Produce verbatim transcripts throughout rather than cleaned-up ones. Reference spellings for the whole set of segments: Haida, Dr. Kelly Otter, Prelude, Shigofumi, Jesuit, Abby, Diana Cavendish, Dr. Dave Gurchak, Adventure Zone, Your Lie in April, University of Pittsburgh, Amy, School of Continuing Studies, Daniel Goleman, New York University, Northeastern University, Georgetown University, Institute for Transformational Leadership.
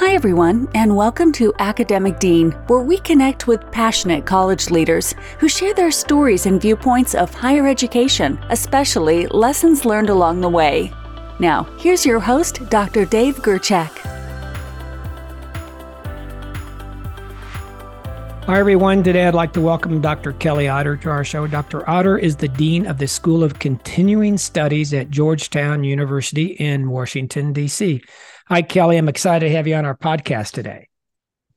Hi everyone, and welcome to Academic Dean, where we connect with passionate college leaders who share their stories and viewpoints of higher education, especially lessons learned along the way. Now, here's your host, Doctor Dave Gurchak. Hi everyone, today I'd like to welcome Doctor Kelly Otter to our show. Doctor Otter is the Dean of the School of Continuing Studies at Georgetown University in Washington, D C Hi, Kelly. I'm excited to have you on our podcast today.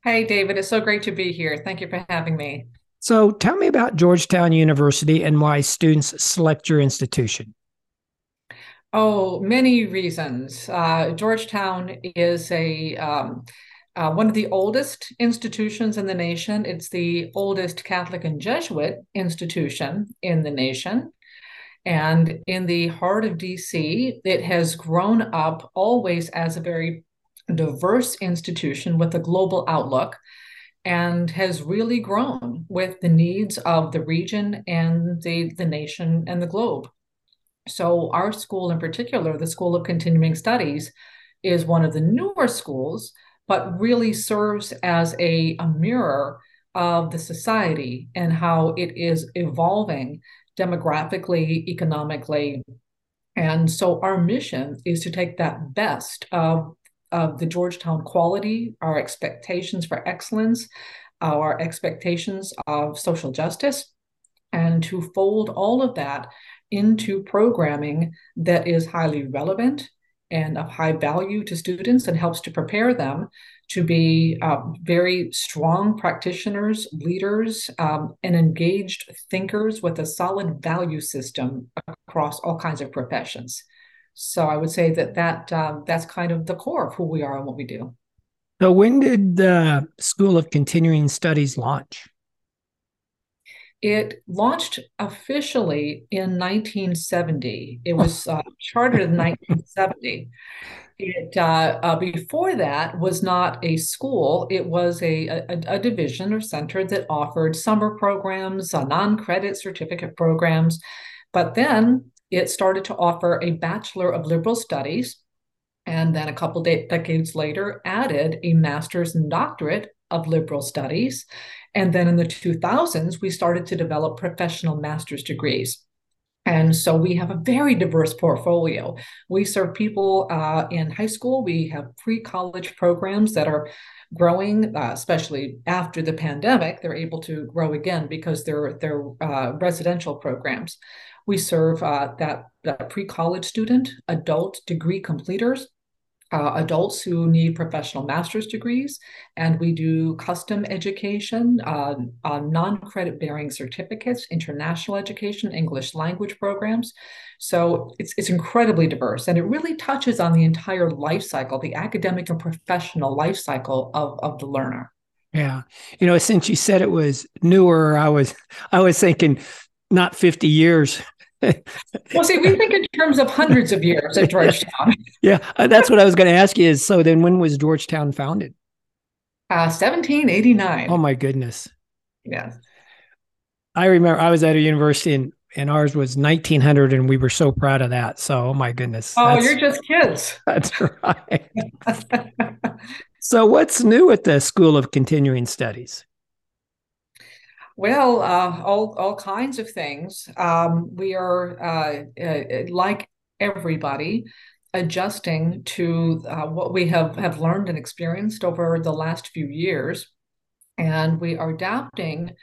Hey, David. It's so great to be here. Thank you for having me. So tell me about Georgetown University and why students select your institution. Oh, many reasons. Uh, Georgetown is a um, uh, one of the oldest institutions in the nation. It's the oldest Catholic and Jesuit institution in the nation. And in the heart of D C, it has grown up always as a very diverse institution with a global outlook and has really grown with the needs of the region and the, the nation and the globe. So our school in particular, the School of Continuing Studies, is one of the newer schools, but really serves as a, a mirror of the society and how it is evolving demographically, economically. And so our mission is to take that best of, of the Georgetown quality, our expectations for excellence, our expectations of social justice, and to fold all of that into programming that is highly relevant and of high value to students and helps to prepare them to be uh, very strong practitioners, leaders, um, and engaged thinkers with a solid value system across all kinds of professions. So I would say that, that uh, that's kind of the core of who we are and what we do. So when did the School of Continuing Studies launch? It launched officially in nineteen seventy. It was uh, chartered in nineteen seventy. It uh, uh, before that was not a school. It was a, a, a division or center that offered summer programs, uh, non-credit certificate programs. But then it started to offer a Bachelor of Liberal Studies. And then a couple de- decades later added a Master's and Doctorate of Liberal Studies. And then in the two thousands, we started to develop professional master's degrees. And so we have a very diverse portfolio. We serve people uh, in high school. We have pre-college programs that are growing, uh, especially after the pandemic. They're able to grow again because they're, they're uh, residential programs. We serve uh, that, that pre-college student, adult degree completers, Uh, adults who need professional master's degrees, and we do custom education, uh, uh, non-credit bearing certificates, international education, English language programs. So it's it's incredibly diverse, and it really touches on the entire life cycle, the academic and professional life cycle of, of the learner. Yeah. You know, since you said it was newer, I was I was thinking not fifty years. Well, see, we think in terms of hundreds of years at Georgetown. Yeah, that's what I was going to ask you is, so then when was Georgetown founded? Uh, seventeen eighty-nine. Oh, my goodness. Yes. I remember I was at a university and, and ours was nineteen hundred, and we were so proud of that. So, oh, my goodness. Oh, you're just kids. That's right. So what's new at the School of Continuing Studies? Well, uh, all all kinds of things. Um, we are, uh, uh, like everybody, adjusting to uh, what we have, have learned and experienced over the last few years. And we are adapting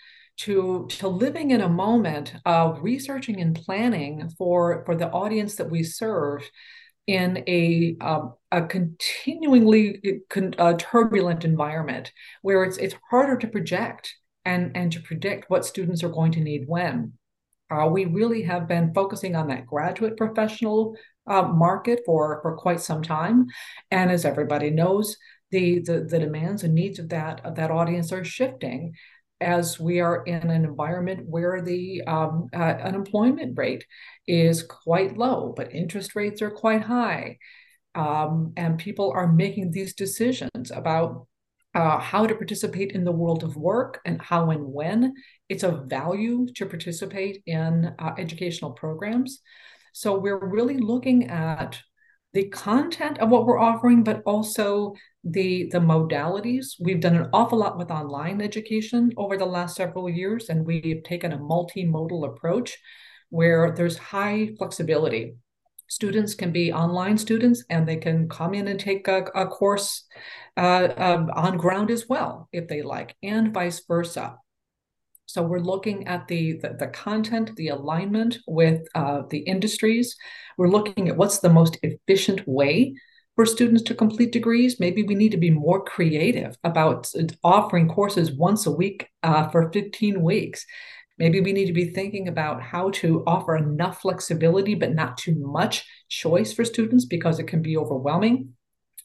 to, to living in a moment of researching and planning for, for the audience that we serve in a uh, a continuingly con- uh, turbulent environment where it's it's harder to project And, and to predict what students are going to need when. Uh, we really have been focusing on that graduate professional uh, market for, for quite some time. And as everybody knows, the, the, the demands and needs of that, of that audience are shifting as we are in an environment where the um, uh, unemployment rate is quite low, but interest rates are quite high. Um, and people are making these decisions about Uh, how to participate in the world of work and how and when. It's a value to participate in uh, educational programs. So we're really looking at the content of what we're offering, but also the, the modalities. We've done an awful lot with online education over the last several years, and we've taken a multimodal approach where there's high flexibility. Students can be online students, and they can come in and take a, a course uh, um, on ground as well, if they like, and vice versa. So we're looking at the, the, the content, the alignment with uh, the industries. We're looking at what's the most efficient way for students to complete degrees. Maybe we need to be more creative about offering courses once a week uh, for fifteen weeks. Maybe we need to be thinking about how to offer enough flexibility, but not too much choice for students, because it can be overwhelming.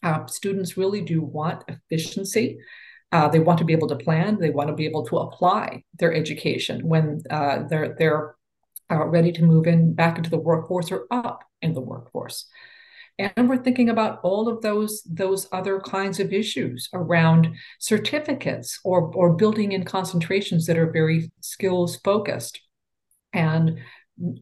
Uh, students really do want efficiency. Uh, they want to be able to plan. They want to be able to apply their education when uh, they're, they're uh, ready to move in back into the workforce or up in the workforce. And we're thinking about all of those, those other kinds of issues around certificates or, or building in concentrations that are very skills focused, and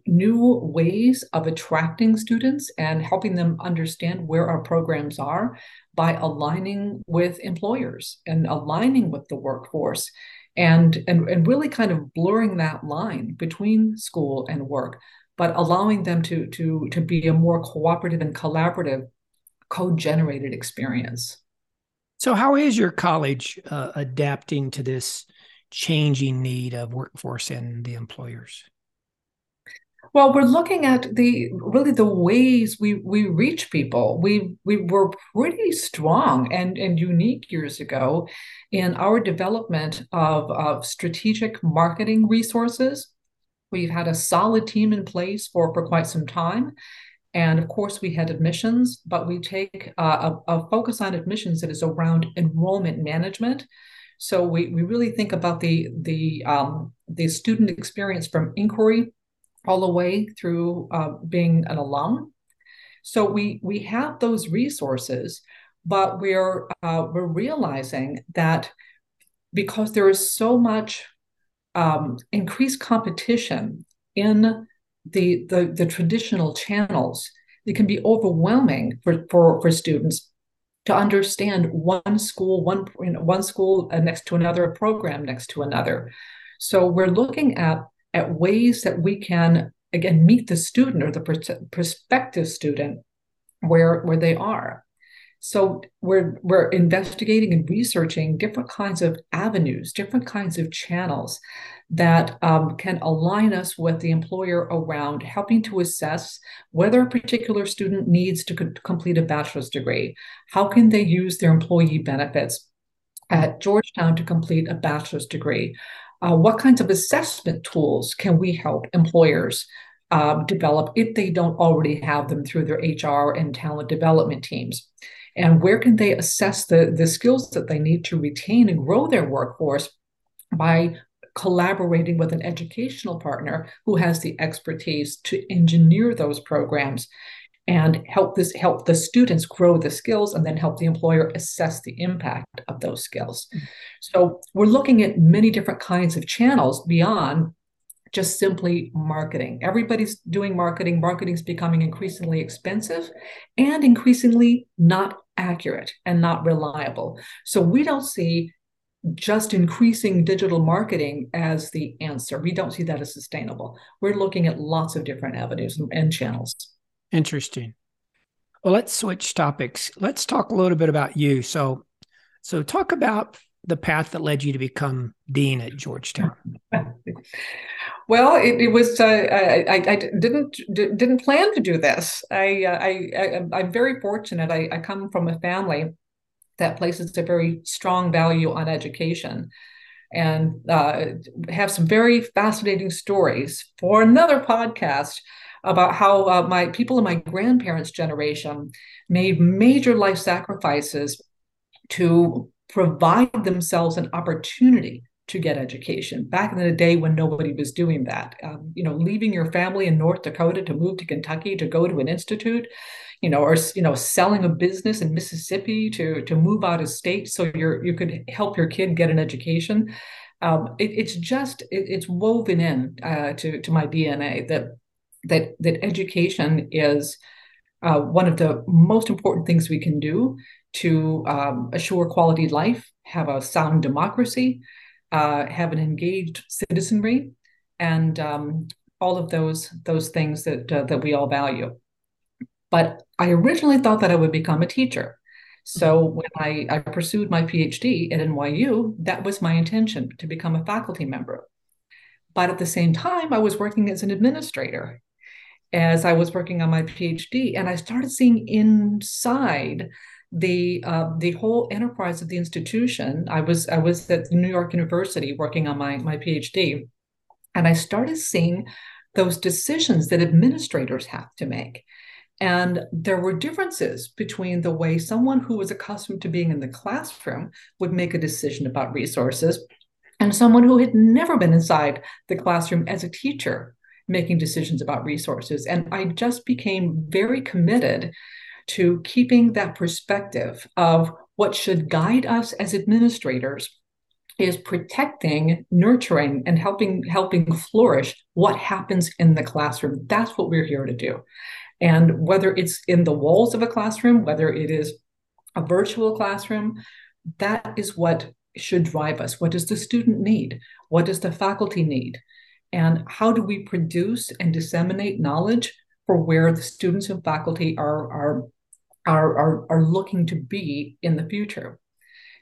new ways of attracting students and helping them understand where our programs are by aligning with employers and aligning with the workforce, and, and, and really kind of blurring that line between school and work, but allowing them to, to, to be a more cooperative and collaborative, co-generated experience. So how is your college uh, adapting to this changing need of workforce and the employers? Well, we're looking at the really the ways we we reach people. We we were pretty strong and, and unique years ago in our development of, of strategic marketing resources. We've had a solid team in place for, for quite some time. And of course, we had admissions, but we take uh, a, a focus on admissions that is around enrollment management. So we, we really think about the, the, um, the student experience from inquiry all the way through uh, being an alum. So we we have those resources, but we're uh, we're realizing that because there is so much um, increased competition in the, the the traditional channels, it can be overwhelming for for, for students to understand one school, one one school next to another, a program next to another. So we're looking at at ways that we can, again, meet the student or the pr- prospective student where, where they are. So we're, we're investigating and researching different kinds of avenues, different kinds of channels that um, can align us with the employer around helping to assess whether a particular student needs to co- complete a bachelor's degree. How can they use their employee benefits at Georgetown to complete a bachelor's degree? Uh, what kinds of assessment tools can we help employers uh, develop if they don't already have them through their H R and talent development teams? And where can they assess the, the skills that they need to retain and grow their workforce by collaborating with an educational partner who has the expertise to engineer those programs and help this help the students grow the skills, and then help the employer assess the impact of those skills. Mm-hmm. So we're looking at many different kinds of channels beyond just simply marketing. Everybody's doing marketing. Marketing's becoming increasingly expensive and increasingly not accurate and not reliable. So we don't see just increasing digital marketing as the answer. We don't see that as sustainable. We're looking at lots of different avenues and channels. Interesting. Well, let's switch topics. Let's talk a little bit about you. So, so talk about the path that led you to become dean at Georgetown. Well, it, it was. Uh, I, I, I didn't d- didn't plan to do this. I, uh, I, I I'm very fortunate. I, I come from a family that places a very strong value on education, and uh, have some very fascinating stories for another podcast about how uh, my people in my grandparents' generation made major life sacrifices to provide themselves an opportunity to get education. Back in the day when nobody was doing that, um, you know, leaving your family in North Dakota to move to Kentucky to go to an institute, you know, or you know, selling a business in Mississippi to to move out of state so you're you could help your kid get an education. Um, it, it's just it, it's woven in uh, to to my D N A that. That that education is uh, one of the most important things we can do to um, assure quality life, have a sound democracy, uh, have an engaged citizenry, and um, all of those those things that uh, that we all value. But I originally thought that I would become a teacher. So when I, I pursued my PhD at N Y U, that was my intention, to become a faculty member. But at the same time, I was working as an administrator as I was working on my PhD, and I started seeing inside the uh, the whole enterprise of the institution. I was I was at New York University working on my, my PhD, and I started seeing those decisions that administrators have to make. And there were differences between the way someone who was accustomed to being in the classroom would make a decision about resources and someone who had never been inside the classroom as a teacher making decisions about resources. And I just became very committed to keeping that perspective of what should guide us as administrators is protecting, nurturing, and helping, helping flourish what happens in the classroom. That's what we're here to do. And whether it's in the walls of a classroom, whether it is a virtual classroom, that is what should drive us. What does the student need? What does the faculty need? And how do we produce and disseminate knowledge for where the students and faculty are, are, are, are, are looking to be in the future?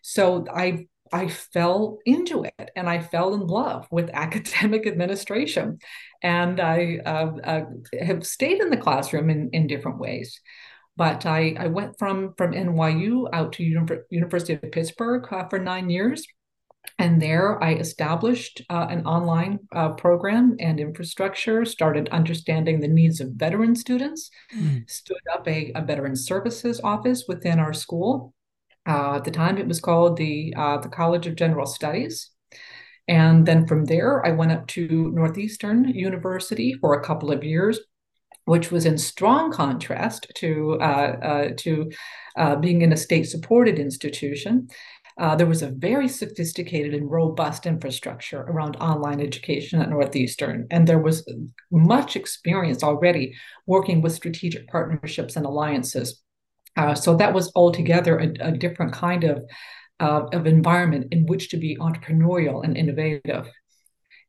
So I, I fell into it, and I fell in love with academic administration. And I uh, uh, have stayed in the classroom in, in different ways. But I, I went from, from N Y U out to Uni- University of Pittsburgh uh, for nine years. And there I established uh, an online uh, program and infrastructure, started understanding the needs of veteran students, mm. stood up a, a veteran services office within our school. Uh, at the time, it was called the uh, the College of General Studies. And then from there, I went up to Northeastern University for a couple of years, which was in strong contrast to uh, uh, to uh, being in a state-supported institution. Uh, there was a very sophisticated and robust infrastructure around online education at Northeastern, and there was much experience already working with strategic partnerships and alliances. Uh, so that was altogether a, a different kind of, uh, of environment in which to be entrepreneurial and innovative.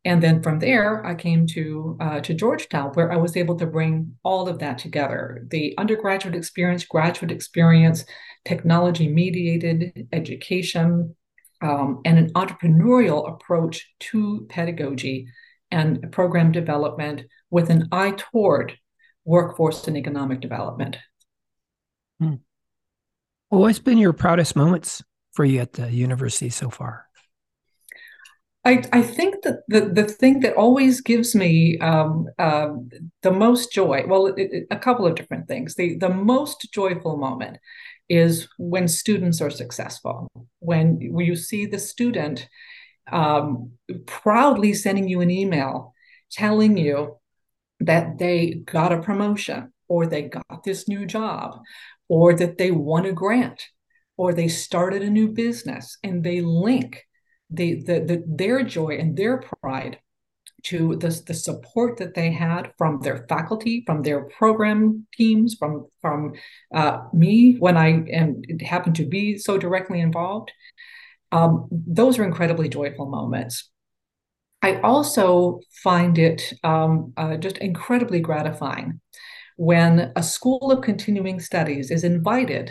And then from there, I came to, uh, to Georgetown, where I was able to bring all of that together. The undergraduate experience, graduate experience, technology-mediated education, um, and an entrepreneurial approach to pedagogy and program development with an eye toward workforce and economic development. Hmm. Well, what's been your proudest moments for you at the university so far? I, I think that the, the thing that always gives me um, uh, the most joy, well, it, it, a couple of different things. The, the most joyful moment is when students are successful, when you see the student um, proudly sending you an email telling you that they got a promotion, or they got this new job, or that they won a grant, or they started a new business, and they link the, the, the, their joy and their pride to the, the support that they had from their faculty, from their program teams, from, from uh, me when I am, happened to be so directly involved. Um, those are incredibly joyful moments. I also find it um, uh, just incredibly gratifying when a School of Continuing Studies is invited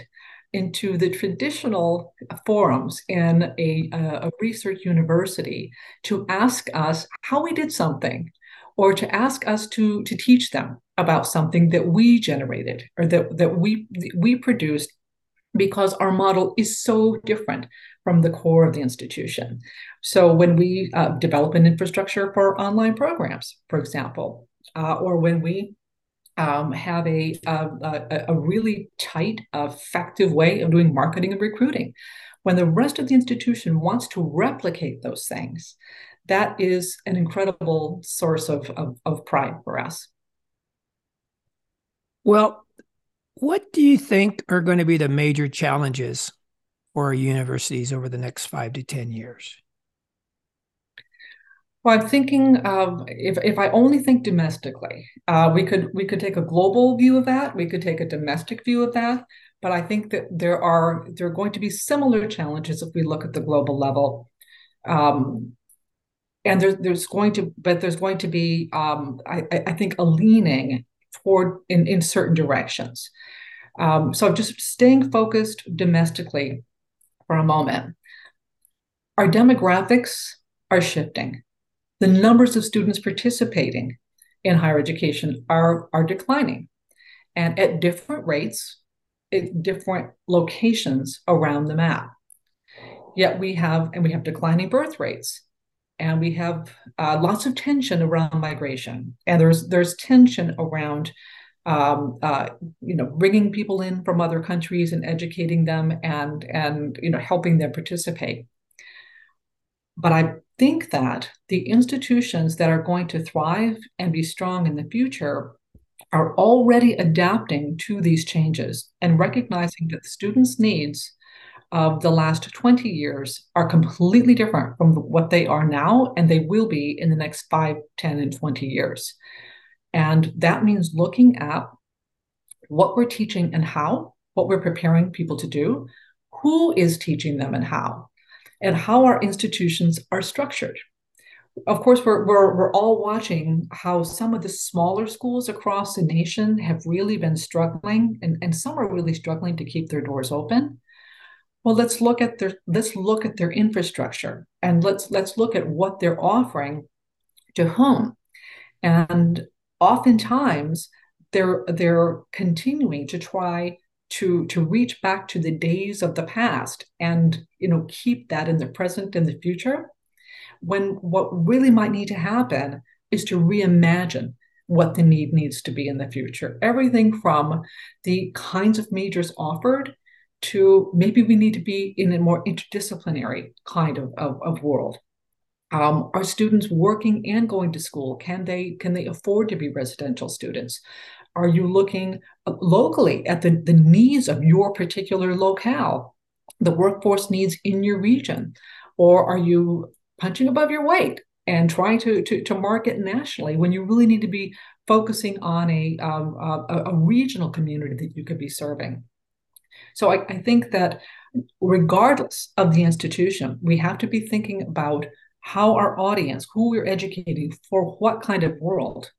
into the traditional forums in a, a research university to ask us how we did something, or to ask us to, to teach them about something that we generated or that, that we, we produced, because our model is so different from the core of the institution. So when we uh, develop an infrastructure for online programs, for example, uh, or when we Um, have a, a, a really tight, effective way of doing marketing and recruiting, when the rest of the institution wants to replicate those things, that is an incredible source of, of, of pride for us. Well, what do you think are going to be the major challenges for our universities over the next five to ten years? Well, I'm thinking um, if if I only think domestically, uh, we could we could take a global view of that. We could take a domestic view of that. But I think that there are there are going to be similar challenges if we look at the global level, um, and there's there's going to but there's going to be um, I I think a leaning toward in in certain directions. Um, so just staying focused domestically for a moment. Our demographics are shifting. The numbers of students participating in higher education are are declining, and at different rates. At different locations around the map. Yet we have, and we have declining birth rates, and we have uh, lots of tension around migration. And there's there's tension around, um, uh, you know, bringing people in from other countries and educating them and and you know helping them participate. But I think that the institutions that are going to thrive and be strong in the future are already adapting to these changes and recognizing that the students' needs of the last twenty years are completely different from what they are now, and they will be in the next five, ten, and twenty years. And that means looking at what we're teaching and how, what we're preparing people to do, who is teaching them and how, and how our institutions are structured. Of course, we're, we're, we're all watching how some of the smaller schools across the nation have really been struggling, and, and some are really struggling to keep their doors open. Well, let's look at their let's look at their infrastructure, and let's let's look at what they're offering to whom. And oftentimes they're they're continuing to try to to reach back to the days of the past and you know keep that in the present and the future, when what really might need to happen is to reimagine what the need needs to be in the future. Everything from the kinds of majors offered to maybe we need to be in a more interdisciplinary kind of, of, of world. Um, are students working and going to school? Can they, can they afford to be residential students? Are you looking locally at the, the needs of your particular locale, the workforce needs in your region? Or are you punching above your weight and trying to, to, to market nationally when you really need to be focusing on a, um, a, a regional community that you could be serving? So I, I think that regardless of the institution, we have to be thinking about how our audience, who we're educating for what kind of world,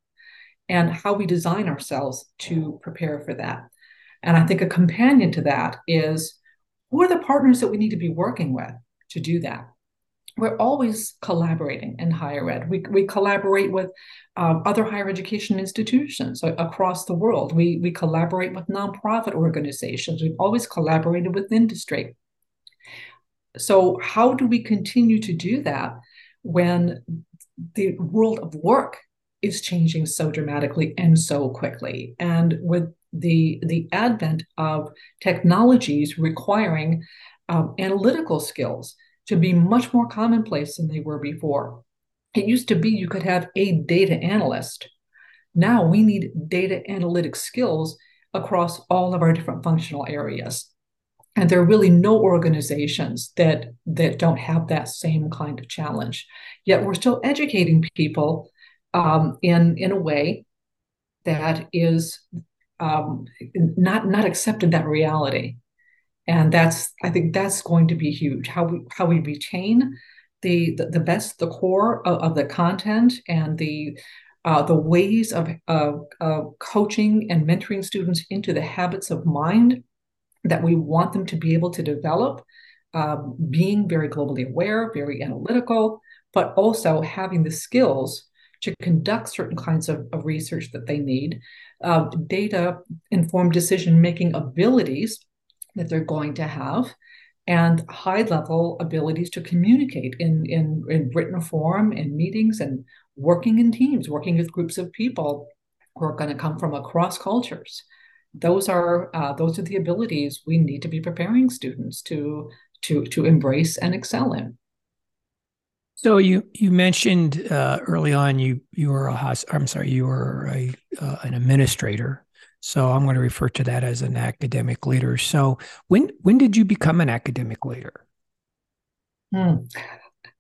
and how we design ourselves to prepare for that. And I think a companion to that is, who are the partners that we need to be working with to do that? We're always collaborating in higher ed. We, we collaborate with um, other higher education institutions across the world. We, we collaborate with nonprofit organizations. We've always collaborated with industry. So how do we continue to do that when the world of work is changing so dramatically and so quickly? And with the, the advent of technologies requiring um, analytical skills to be much more commonplace than they were before. It used to be you could have a data analyst. Now we need data analytic skills across all of our different functional areas. And there are really no organizations that, that don't have that same kind of challenge. Yet we're still educating people um, in, in a way that is um, not, not accepted that reality. And that's, I think that's going to be huge, how we, how we retain the, the, the best, the core of, of the content and the, uh, the ways of, of, of coaching and mentoring students into the habits of mind that we want them to be able to develop, uh, being very globally aware, very analytical, but also having the skills to conduct certain kinds of, of research that they need, uh, data-informed decision-making abilities that they're going to have, and high-level abilities to communicate in, in, in written form, in meetings, and working in teams, working with groups of people who are going to come from across cultures. Those are uh, those are the abilities we need to be preparing students to to to embrace and excel in. So you you mentioned uh, early on you you were a host, I'm sorry you were a uh, an administrator. So I'm going to refer to that as an academic leader. So when when did you become an academic leader? Hmm.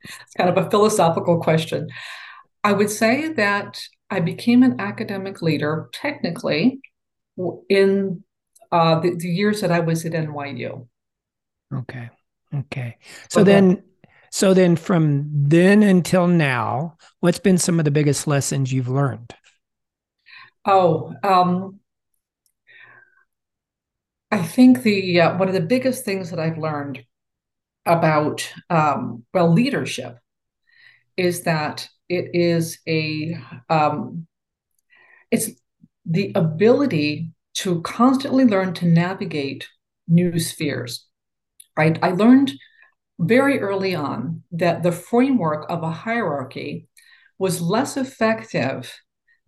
It's kind of a philosophical question. I would say that I became an academic leader technically in uh, the, the years that I was at N Y U. Okay. Okay. So okay. then, so then from then until now, what's been some of the biggest lessons you've learned? Oh, um, I think the, uh, one of the biggest things that I've learned about, um, well, leadership is that it is a, um, it's the ability to constantly learn to navigate new spheres, right? I learned very early on that the framework of a hierarchy was less effective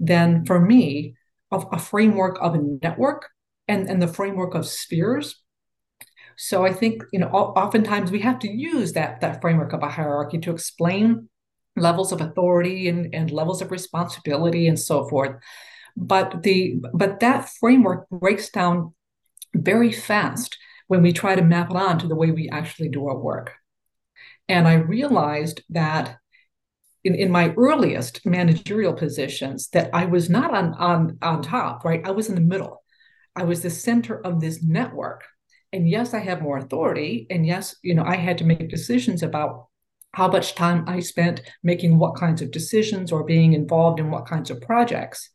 than, for me, of a framework of a network and, and the framework of spheres. So I think, you know, oftentimes we have to use that, that framework of a hierarchy to explain levels of authority and, and levels of responsibility and so forth. But the but that framework breaks down very fast when we try to map it on to the way we actually do our work. And I realized that in, in my earliest managerial positions, that I was not on, on, on top, right? I was in the middle. I was the center of this network. And yes, I have more authority. And yes, you know, I had to make decisions about how much time I spent making what kinds of decisions or being involved in what kinds of projects.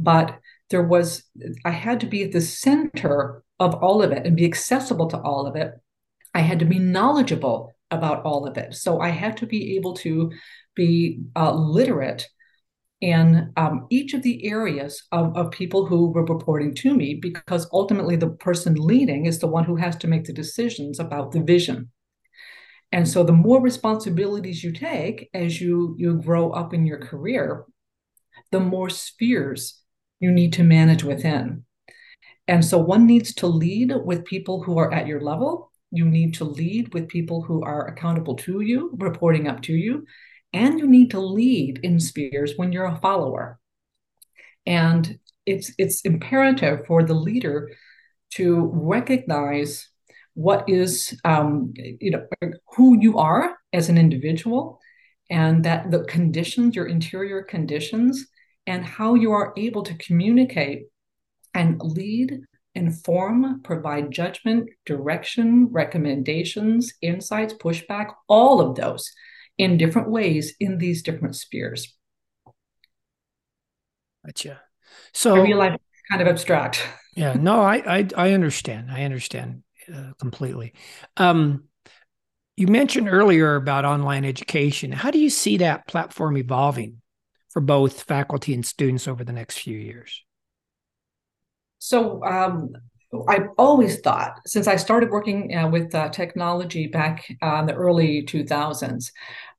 But there was, I had to be at the center of all of it and be accessible to all of it. I had to be knowledgeable about all of it. So I had to be able to be uh, literate in um, each of the areas of, of people who were reporting to me, because ultimately the person leading is the one who has to make the decisions about the vision. And so the more responsibilities you take as you, you grow up in your career, the more spheres you need to manage within. And so one needs to lead with people who are at your level. You need to lead with people who are accountable to you, reporting up to you. And you need to lead in spheres when you're a follower. And it's it's imperative for the leader to recognize what is, um, you know, who you are as an individual, and that the conditions, your interior conditions, and how you are able to communicate and lead, inform, provide judgment, direction, recommendations, insights, pushback, all of those in different ways in these different spheres. Gotcha. So I realize it's kind of abstract. Yeah, no, I, I, I understand. I understand uh, completely. Um, you mentioned earlier about online education. How do you see that platform evolving for both faculty and students over the next few years? So um, I've always thought, since I started working uh, with uh, technology back uh, in the early two thousands,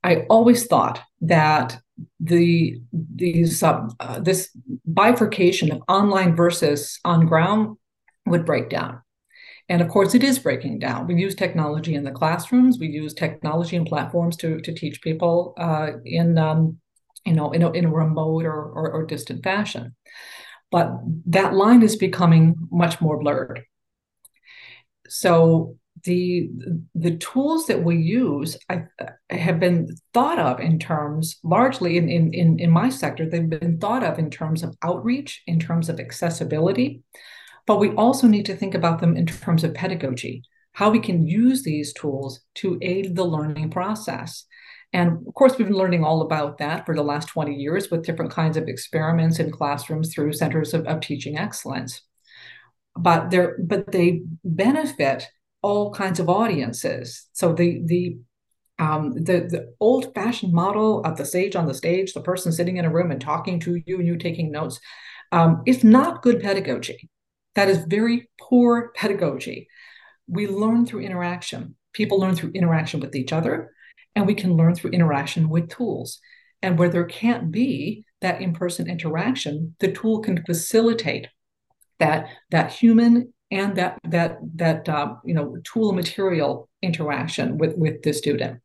I always thought that the these uh, uh, this bifurcation of online versus on ground would break down. And of course, it is breaking down. We use technology in the classrooms. We use technology and platforms to to teach people uh, in um, you know in a, in a remote or, or or distant fashion. But that line is becoming much more blurred. So the the tools that we use I, I have been thought of in terms, largely in, in, in my sector, they've been thought of in terms of outreach, in terms of accessibility, but we also need to think about them in terms of pedagogy, how we can use these tools to aid the learning process. And of course, we've been learning all about that for the last twenty years with different kinds of experiments in classrooms through centers of, of teaching excellence. But, but they benefit all kinds of audiences. So the, the, um, the, the old-fashioned model of the sage on the stage, the person sitting in a room and talking to you and you taking notes, um, is not good pedagogy. That is very poor pedagogy. We learn through interaction. People learn through interaction with each other. And we can learn through interaction with tools. And where there can't be that in-person interaction, the tool can facilitate that, that human and that, that, that uh, you know, tool material interaction with, with the student.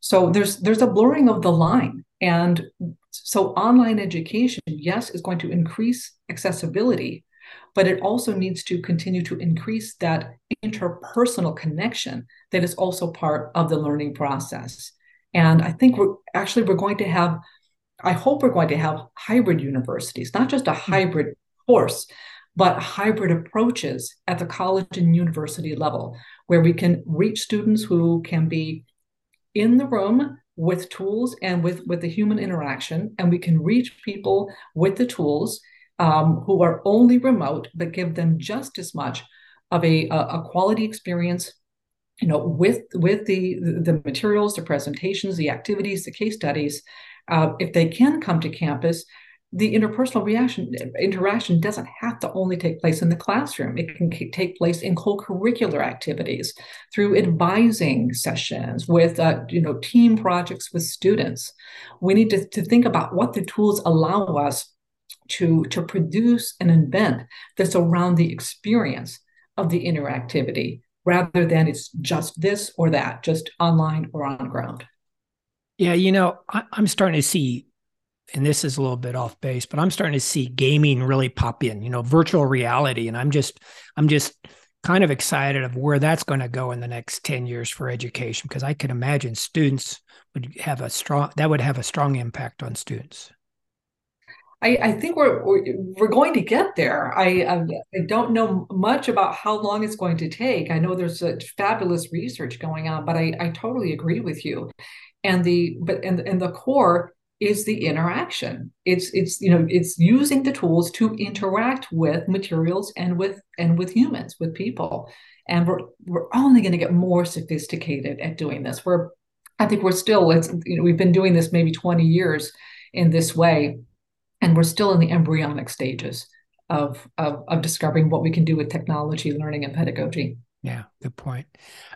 So there's, there's a blurring of the line. And so online education, yes, is going to increase accessibility, but it also needs to continue to increase that interpersonal connection that is also part of the learning process. And I think we're actually, we're going to have, I hope we're going to have hybrid universities, not just a hybrid course, but hybrid approaches at the college and university level, where we can reach students who can be in the room with tools and with, with the human interaction, and we can reach people with the tools um, who are only remote, but give them just as much of a, a quality experience, you know, with with the, the materials, the presentations, the activities, the case studies. Uh, if they can come to campus, the interpersonal reaction, interaction doesn't have to only take place in the classroom. It can take place in co-curricular activities, through advising sessions, with uh, you know team projects with students. We need to, to think about what the tools allow us to, to produce an event that's around the experience of the interactivity, rather than it's just this or that, just online or on ground. Yeah, you know, I, I'm starting to see, and this is a little bit off base, but I'm starting to see gaming really pop in, you know, virtual reality. And I'm just, I'm just kind of excited of where that's going to go in the next ten years for education, because I can imagine students would have a strong, that would have a strong impact on students. I, I think we're, we're, we're going to get there. I, I I don't know much about how long it's going to take. I know there's such fabulous research going on, but I, I totally agree with you. And the, but, and, and the core is the interaction. It's it's you know it's using the tools to interact with materials and with and with humans, with people. And we're we're only going to get more sophisticated at doing this. We're I think we're still it's you know we've been doing this maybe twenty years in this way, and we're still in the embryonic stages of of, of discovering what we can do with technology, learning, and pedagogy. Yeah, good point.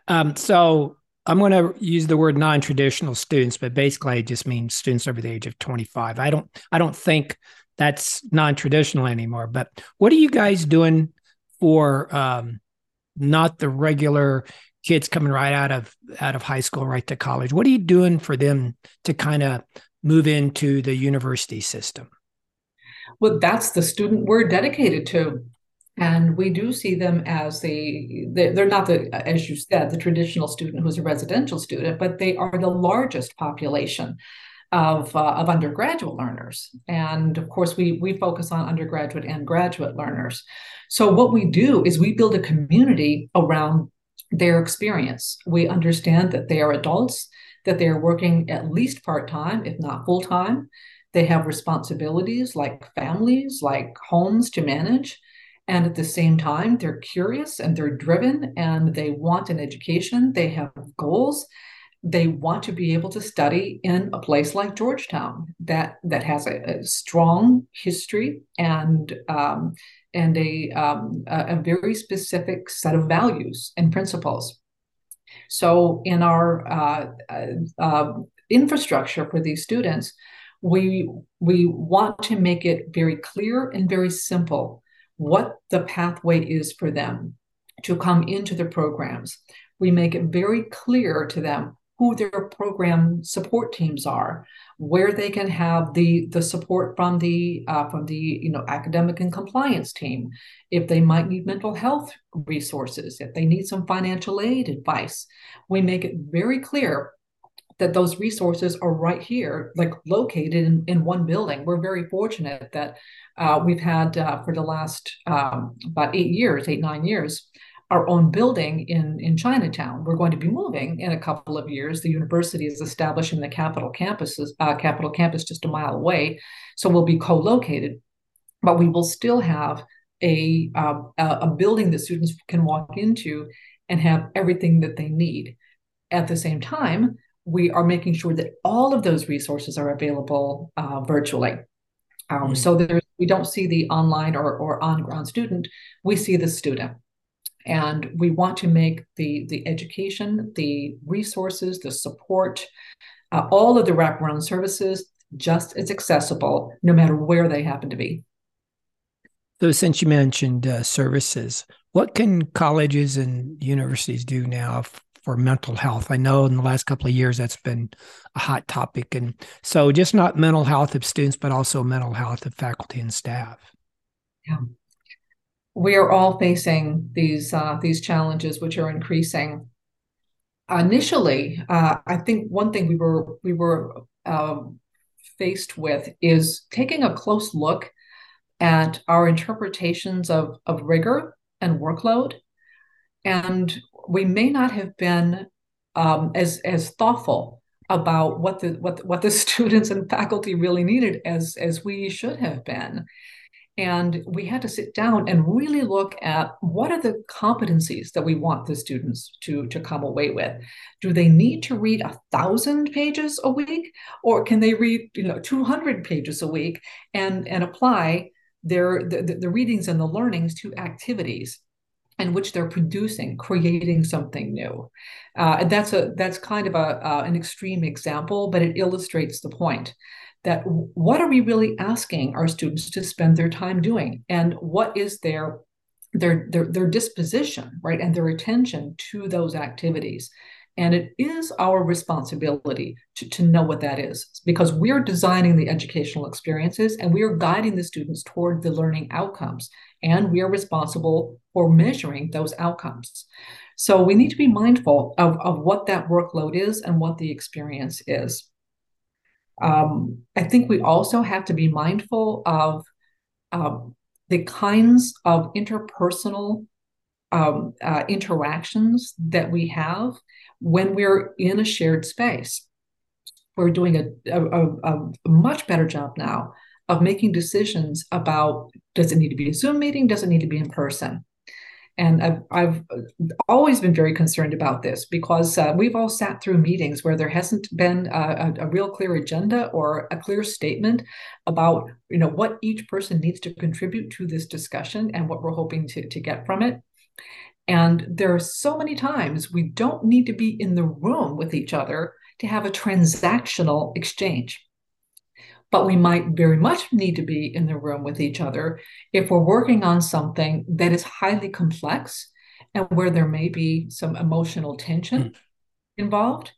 Um, so. I'm going to use the word non-traditional students, but basically I just mean students over the age of twenty-five. I don't, I don't think that's non-traditional anymore, but what are you guys doing for um, not the regular kids coming right out of, out of high school, right to college? What are you doing for them to kind of move into the university system? Well, that's the student we're dedicated to. And we do see them as the, they're not the, as you said, the traditional student who's a residential student, but they are the largest population of, uh, of undergraduate learners. And of course, we, we focus on undergraduate and graduate learners. So what we do is we build a community around their experience. We understand that they are adults, that they are working at least part-time, if not full-time. They have responsibilities like families, like homes to manage. And at the same time, they're curious and they're driven and they want an education. They have goals. They want to be able to study in a place like Georgetown that, that has a, a strong history and, um, and a, um, a, a very specific set of values and principles. So in our uh, uh, infrastructure for these students, we, we want to make it very clear and very simple what the pathway is for them to come into the programs. We make it very clear to them who their program support teams are, where they can have the, the support from the uh, from the you know academic and compliance team, if they might need mental health resources, if they need some financial aid advice. We make it very clear that those resources are right here, like located in, in one building. We're very fortunate that uh, we've had uh, for the last um, about eight years, eight, nine years, our own building in, in Chinatown. We're going to be moving in a couple of years. The university is establishing the Capitol campuses, uh, Capitol campus just a mile away. So we'll be co-located, but we will still have a, uh, a building that students can walk into and have everything that they need. At the same time, we are making sure that all of those resources are available uh, virtually. Um, mm-hmm. So there's, we don't see the online or, or on-ground student, we see the student. And we want to make the, the education, the resources, the support, uh, all of the wraparound services just as accessible, no matter where they happen to be. So since you mentioned uh, services, what can colleges and universities do now if- for mental health? I know in the last couple of years, that's been a hot topic. And so just not mental health of students, but also mental health of faculty and staff. Yeah. We are all facing these, uh, these challenges, which are increasing. initially, uh, I think one thing we were we were um, faced with is taking a close look at our interpretations of, of rigor and workload. And we may not have been um, as as thoughtful about what the what the, what the students and faculty really needed as as we should have been. And we had to sit down and really look at what are the competencies that we want the students to, to come away with. Do they need to read a thousand pages a week, or can they read, you know, two hundred pages a week and, and apply their the, the readings and the learnings to activities in which they're producing, creating something new? Uh, and that's a that's kind of a uh, an extreme example, but it illustrates the point. That what are we really asking our students to spend their time doing, and what is their their their, their disposition, right, and their attention to those activities? And it is our responsibility to, to know what that is, because we're designing the educational experiences and we are guiding the students toward the learning outcomes, and we are responsible for measuring those outcomes. So we need to be mindful of, of what that workload is and what the experience is. Um, I think we also have to be mindful of um, the kinds of interpersonal um, uh, interactions that we have when we're in a shared space. We're doing a, a, a much better job now of making decisions about, does it need to be a Zoom meeting? Does it need to be in person? And I've, I've always been very concerned about this, because uh, we've all sat through meetings where there hasn't been a, a, a real clear agenda or a clear statement about, you know, what each person needs to contribute to this discussion and what we're hoping to, to get from it. And there are so many times we don't need to be in the room with each other to have a transactional exchange. But we might very much need to be in the room with each other if we're working on something that is highly complex and where there may be some emotional tension involved.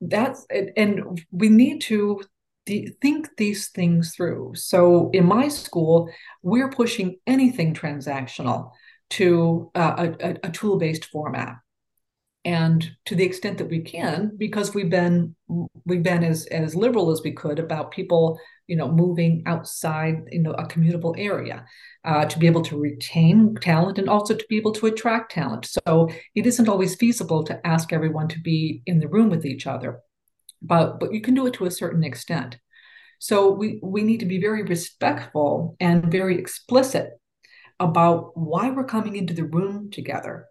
That's, and we need to think these things through. So in my school, we're pushing anything transactional to a, a, a tool-based format. And to the extent that we can, because we've been we've been as, as liberal as we could about people, you know, moving outside, you know, a commutable area uh, to be able to retain talent and also to be able to attract talent. So it isn't always feasible to ask everyone to be in the room with each other, but but you can do it to a certain extent. So we we need to be very respectful and very explicit about why we're coming into the room together,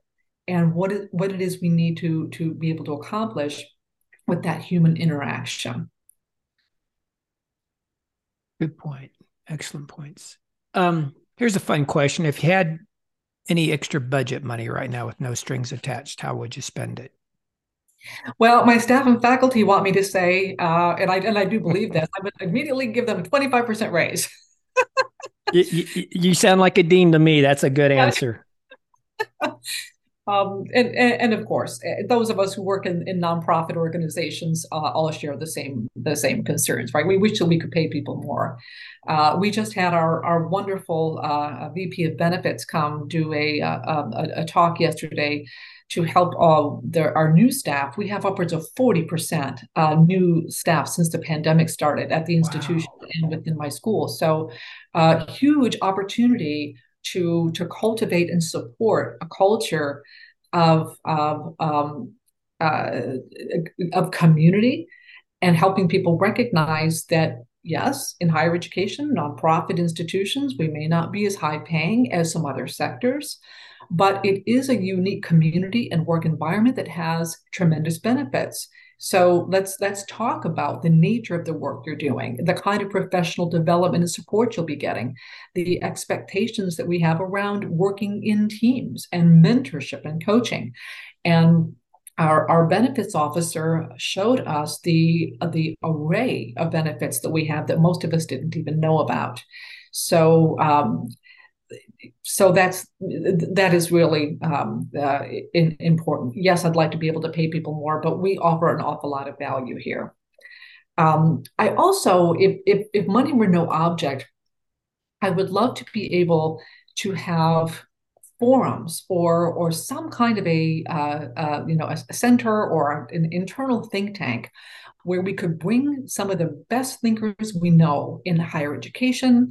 and what it, what it is we need to, to be able to accomplish with that human interaction. Good point. Excellent points. Um, here's a fun question. If you had any extra budget money right now with no strings attached, how would you spend it? Well, my staff and faculty want me to say, uh, and, I, and I do believe this, I would immediately give them a twenty-five percent raise. you, you, you sound like a dean to me. That's a good answer. Um, and, and, and of course, those of us who work in, in nonprofit organizations uh, all share the same the same concerns, right? We wish that we could pay people more. Uh, we just had our our wonderful uh, V P of Benefits come do a a, a talk yesterday to help all the, our new staff. We have upwards of forty percent uh, new staff since the pandemic started at the institution. Wow. And within my school. So uh, huge opportunity to, to cultivate and support a culture of, of, um, uh, of community, and helping people recognize that, yes, in higher education, nonprofit institutions, we may not be as high paying as some other sectors, but it is a unique community and work environment that has tremendous benefits. So let's let's talk about the nature of the work you're doing, the kind of professional development and support you'll be getting, the expectations that we have around working in teams and mentorship and coaching. And our, our benefits officer showed us the, the array of benefits that we have that most of us didn't even know about. So um, So that's that is really um, uh, in, important. Yes, I'd like to be able to pay people more, but we offer an awful lot of value here. Um, I also, if, if if money were no object, I would love to be able to have forums or or some kind of a uh, uh, you know a center or an internal think tank where we could bring some of the best thinkers we know in higher education,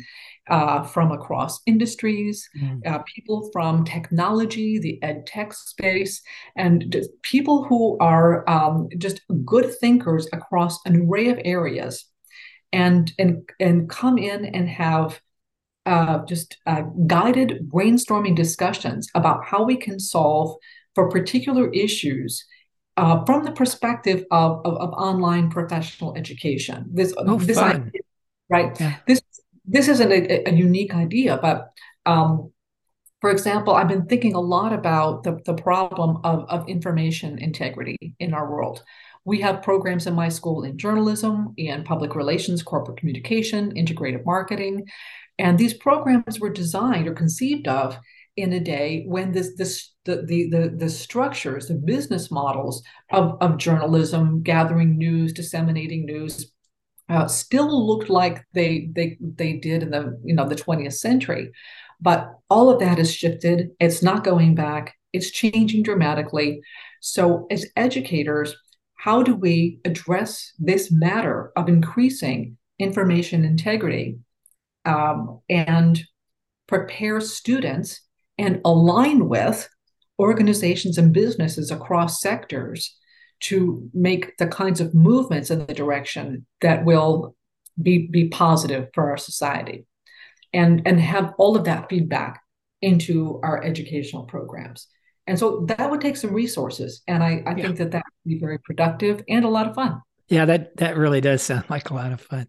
uh, from across industries, mm. uh, people from technology, the ed tech space, and just people who are um, just good thinkers across an array of areas, and and and come in and have Uh, just uh, guided brainstorming discussions about how we can solve for particular issues uh, from the perspective of, of, of online professional education. This oh, this fun. idea, right? Yeah. This this isn't a, a unique idea, but um, for example, I've been thinking a lot about the, the problem of, of information integrity in our world. We have programs in my school in journalism, in public relations, corporate communication, integrative marketing. And these programs were designed or conceived of in a day when this, this the, the, the, the structures, the business models of, of journalism, gathering news, disseminating news, uh, still looked like they they they did in the you know the twentieth century. But all of that has shifted. It's not going back. It's changing dramatically. So as educators, how do we address this matter of increasing information integrity um, and prepare students and align with organizations and businesses across sectors to make the kinds of movements in the direction that will be, be positive for our society, and, and have all of that feedback into our educational programs? And so that would take some resources. And I, I yeah. think that that would be very productive and a lot of fun. Yeah, that that really does sound like a lot of fun.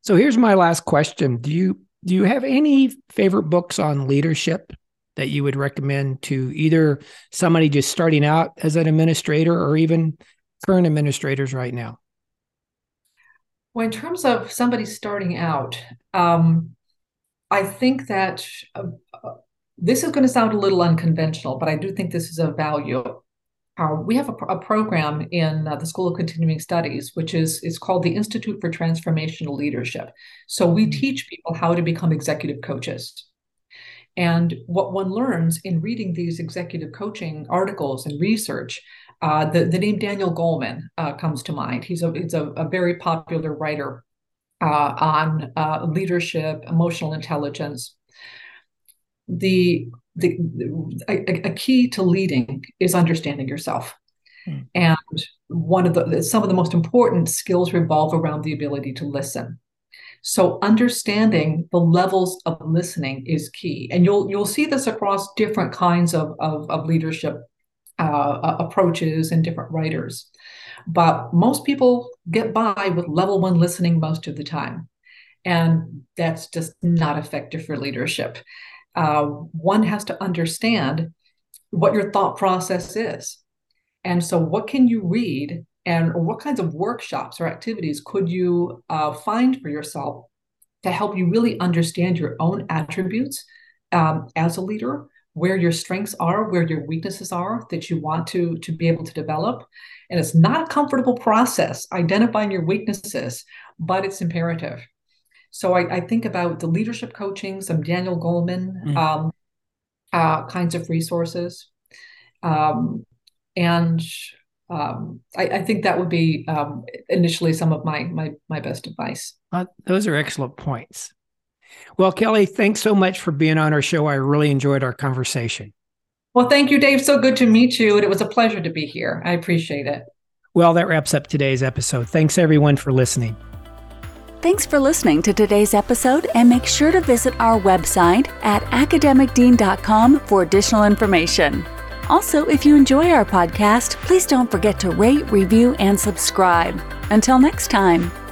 So here's my last question. Do you do you have any favorite books on leadership that you would recommend to either somebody just starting out as an administrator or even current administrators right now? Well, in terms of somebody starting out, um, I think that... Uh, This is going to sound a little unconventional, but I do think this is a value. Uh, we have a, a program in uh, the School of Continuing Studies, which is it's called the Institute for Transformational Leadership. So we teach people how to become executive coaches. And what one learns in reading these executive coaching articles and research, uh, the, the name Daniel Goleman uh, comes to mind. He's a, he's a, a very popular writer uh, on uh, leadership, emotional intelligence. The, the a, a key to leading is understanding yourself, mm. and one of the some of the most important skills revolve around the ability to listen. So understanding the levels of listening is key, and you'll you'll see this across different kinds of of, of leadership uh, approaches and different writers. But most people get by with level one listening most of the time, and that's just not effective for leadership. Uh, one has to understand what your thought process is. And so what can you read, and or what kinds of workshops or activities could you uh, find for yourself to help you really understand your own attributes um, as a leader, where your strengths are, where your weaknesses are that you want to, to be able to develop. And it's not a comfortable process identifying your weaknesses, but it's imperative. So I, I think about the leadership coaching, some Daniel Goleman mm. um, uh, kinds of resources. Um, and um, I, I think that would be um, initially some of my my my best advice. Uh, those are excellent points. Well, Kelly, thanks so much for being on our show. I really enjoyed our conversation. Well, thank you, Dave. So good to meet you. And it was a pleasure to be here. I appreciate it. Well, that wraps up today's episode. Thanks, everyone, for listening. Thanks for listening to today's episode, and make sure to visit our website at academic dean dot com for additional information. Also, if you enjoy our podcast, please don't forget to rate, review, and subscribe. Until next time.